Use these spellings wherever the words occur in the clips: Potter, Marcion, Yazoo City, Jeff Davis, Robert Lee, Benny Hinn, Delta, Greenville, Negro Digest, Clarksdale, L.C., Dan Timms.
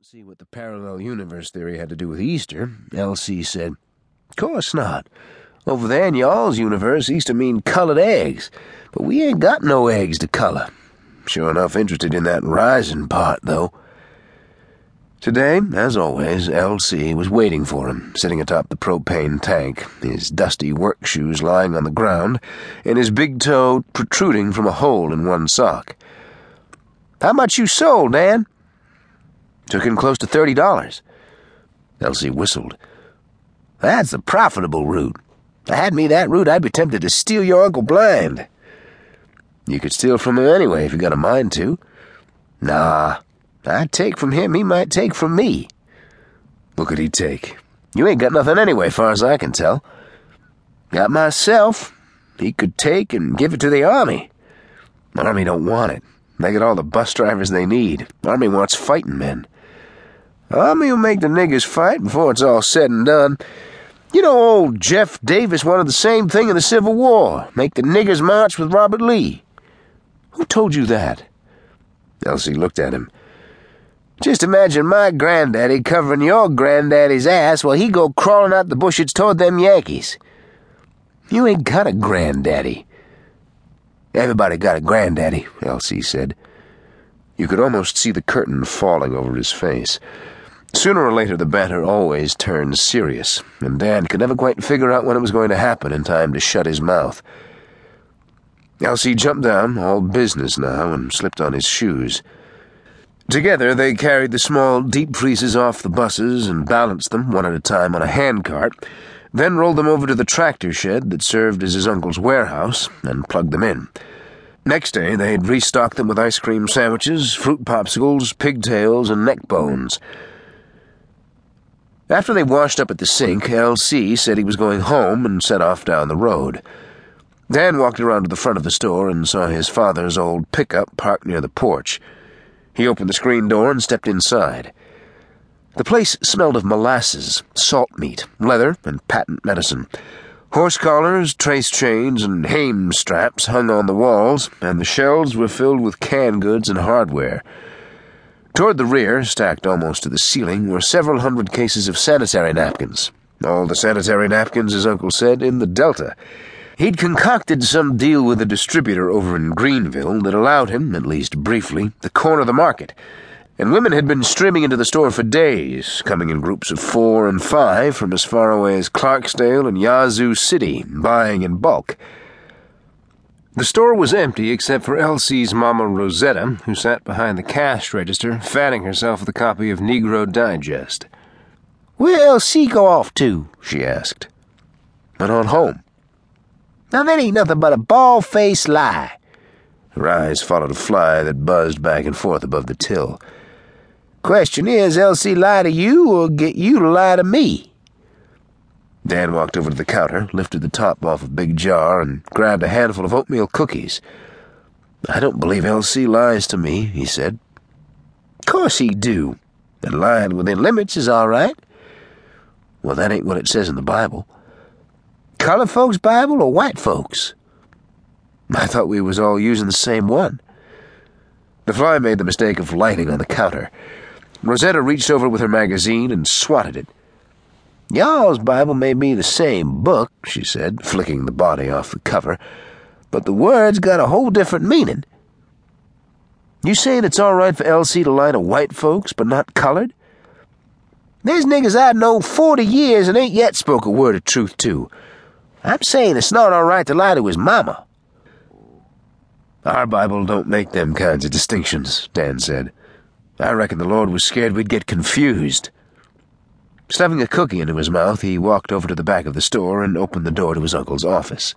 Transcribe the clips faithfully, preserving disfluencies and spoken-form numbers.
See what the parallel universe theory had to do with Easter, L C said, "Of course not. Over there in y'all's universe, Easter mean colored eggs, but we ain't got no eggs to color." Sure enough, interested in that rising part, though. Today, as always, L C was waiting for him, sitting atop the propane tank, his dusty work shoes lying on the ground, and his big toe protruding from a hole in one sock. "How much you sold, Dan?" "Took in close to thirty dollars." Elsie whistled. "That's the profitable route. If I had me that route, I'd be tempted to steal your uncle blind." "You could steal from him anyway if you got a mind to." "Nah, I'd take from him, he might take from me." "What could he take? You ain't got nothing anyway, far as I can tell." "Got myself. He could take and give it to the Army." "The Army don't want it. They get all the bus drivers they need. Army wants fighting men." "Army'll make the niggers fight before it's all said and done. You know, old Jeff Davis wanted the same thing in the Civil War, make the niggers march with Robert Lee." "Who told you that?" Elsie looked at him. "Just imagine my granddaddy covering your granddaddy's ass while he go crawling out the bushes toward them Yankees." "You ain't got a granddaddy." "Everybody got a granddaddy," L C said. You could almost see the curtain falling over his face. Sooner or later, the banter always turned serious, and Dan could never quite figure out when it was going to happen in time to shut his mouth. L C jumped down, all business now, and slipped on his shoes. Together, they carried the small deep freezes off the buses and balanced them one at a time on a handcart, then rolled them over to the tractor shed that served as his uncle's warehouse, and plugged them in. Next day, they had restocked them with ice cream sandwiches, fruit popsicles, pigtails, and neck bones. After they washed up at the sink, L C said he was going home and set off down the road. Dan walked around to the front of the store and saw his father's old pickup parked near the porch. He opened the screen door and stepped inside. The place smelled of molasses, salt meat, leather, and patent medicine. Horse collars, trace chains, and hame straps hung on the walls, and the shelves were filled with canned goods and hardware. Toward the rear, stacked almost to the ceiling, were several hundred cases of sanitary napkins. All the sanitary napkins, his uncle said, in the Delta. He'd concocted some deal with a distributor over in Greenville that allowed him, at least briefly, the corner of the market, and women had been streaming into the store for days, coming in groups of four and five from as far away as Clarksdale and Yazoo City, buying in bulk. The store was empty except for Elsie's Mama Rosetta, who sat behind the cash register, fanning herself with a copy of Negro Digest. "Where Elsie go off to?" she asked. "Went on home." "Now that ain't nothing but a bald-faced lie." Her eyes followed a fly that buzzed back and forth above the till. "Question is, Elsie lie to you or get you to lie to me?" Dan walked over to the counter, lifted the top off a big jar, and grabbed a handful of oatmeal cookies. "I don't believe Elsie lies to me," he said. "Course he do. And lying within limits is all right." "Well, that ain't what it says in the Bible." "Colored folks' Bible or white folks?" "I thought we was all using the same one." The fly made the mistake of lighting on the counter. Rosetta reached over with her magazine and swatted it. "Y'all's Bible may be the same book," she said, flicking the body off the cover, "but the words got a whole different meaning." "You saying it's all right for Elsie to lie to white folks but not colored?" "There's niggers I know forty years and ain't yet spoke a word of truth to. I'm saying it's not all right to lie to his mama." "Our Bible don't make them kinds of distinctions," Dan said. "I reckon the Lord was scared we'd get confused." Stuffing a cookie into his mouth, he walked over to the back of the store and opened the door to his uncle's office.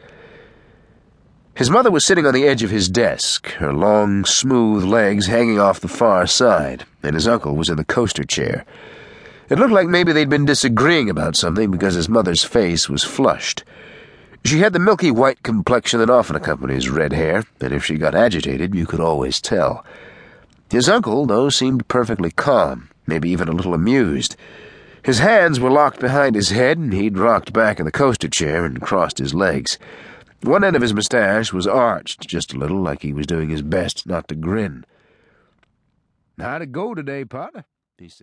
His mother was sitting on the edge of his desk, her long, smooth legs hanging off the far side, and his uncle was in the coaster chair. It looked like maybe they'd been disagreeing about something because his mother's face was flushed. She had the milky white complexion that often accompanies red hair, and if she got agitated, you could always tell. His uncle, though, seemed perfectly calm, maybe even a little amused. His hands were locked behind his head, and he'd rocked back in the coaster chair and crossed his legs. One end of his mustache was arched just a little, like he was doing his best not to grin. "How'd it go today, Potter?" he said.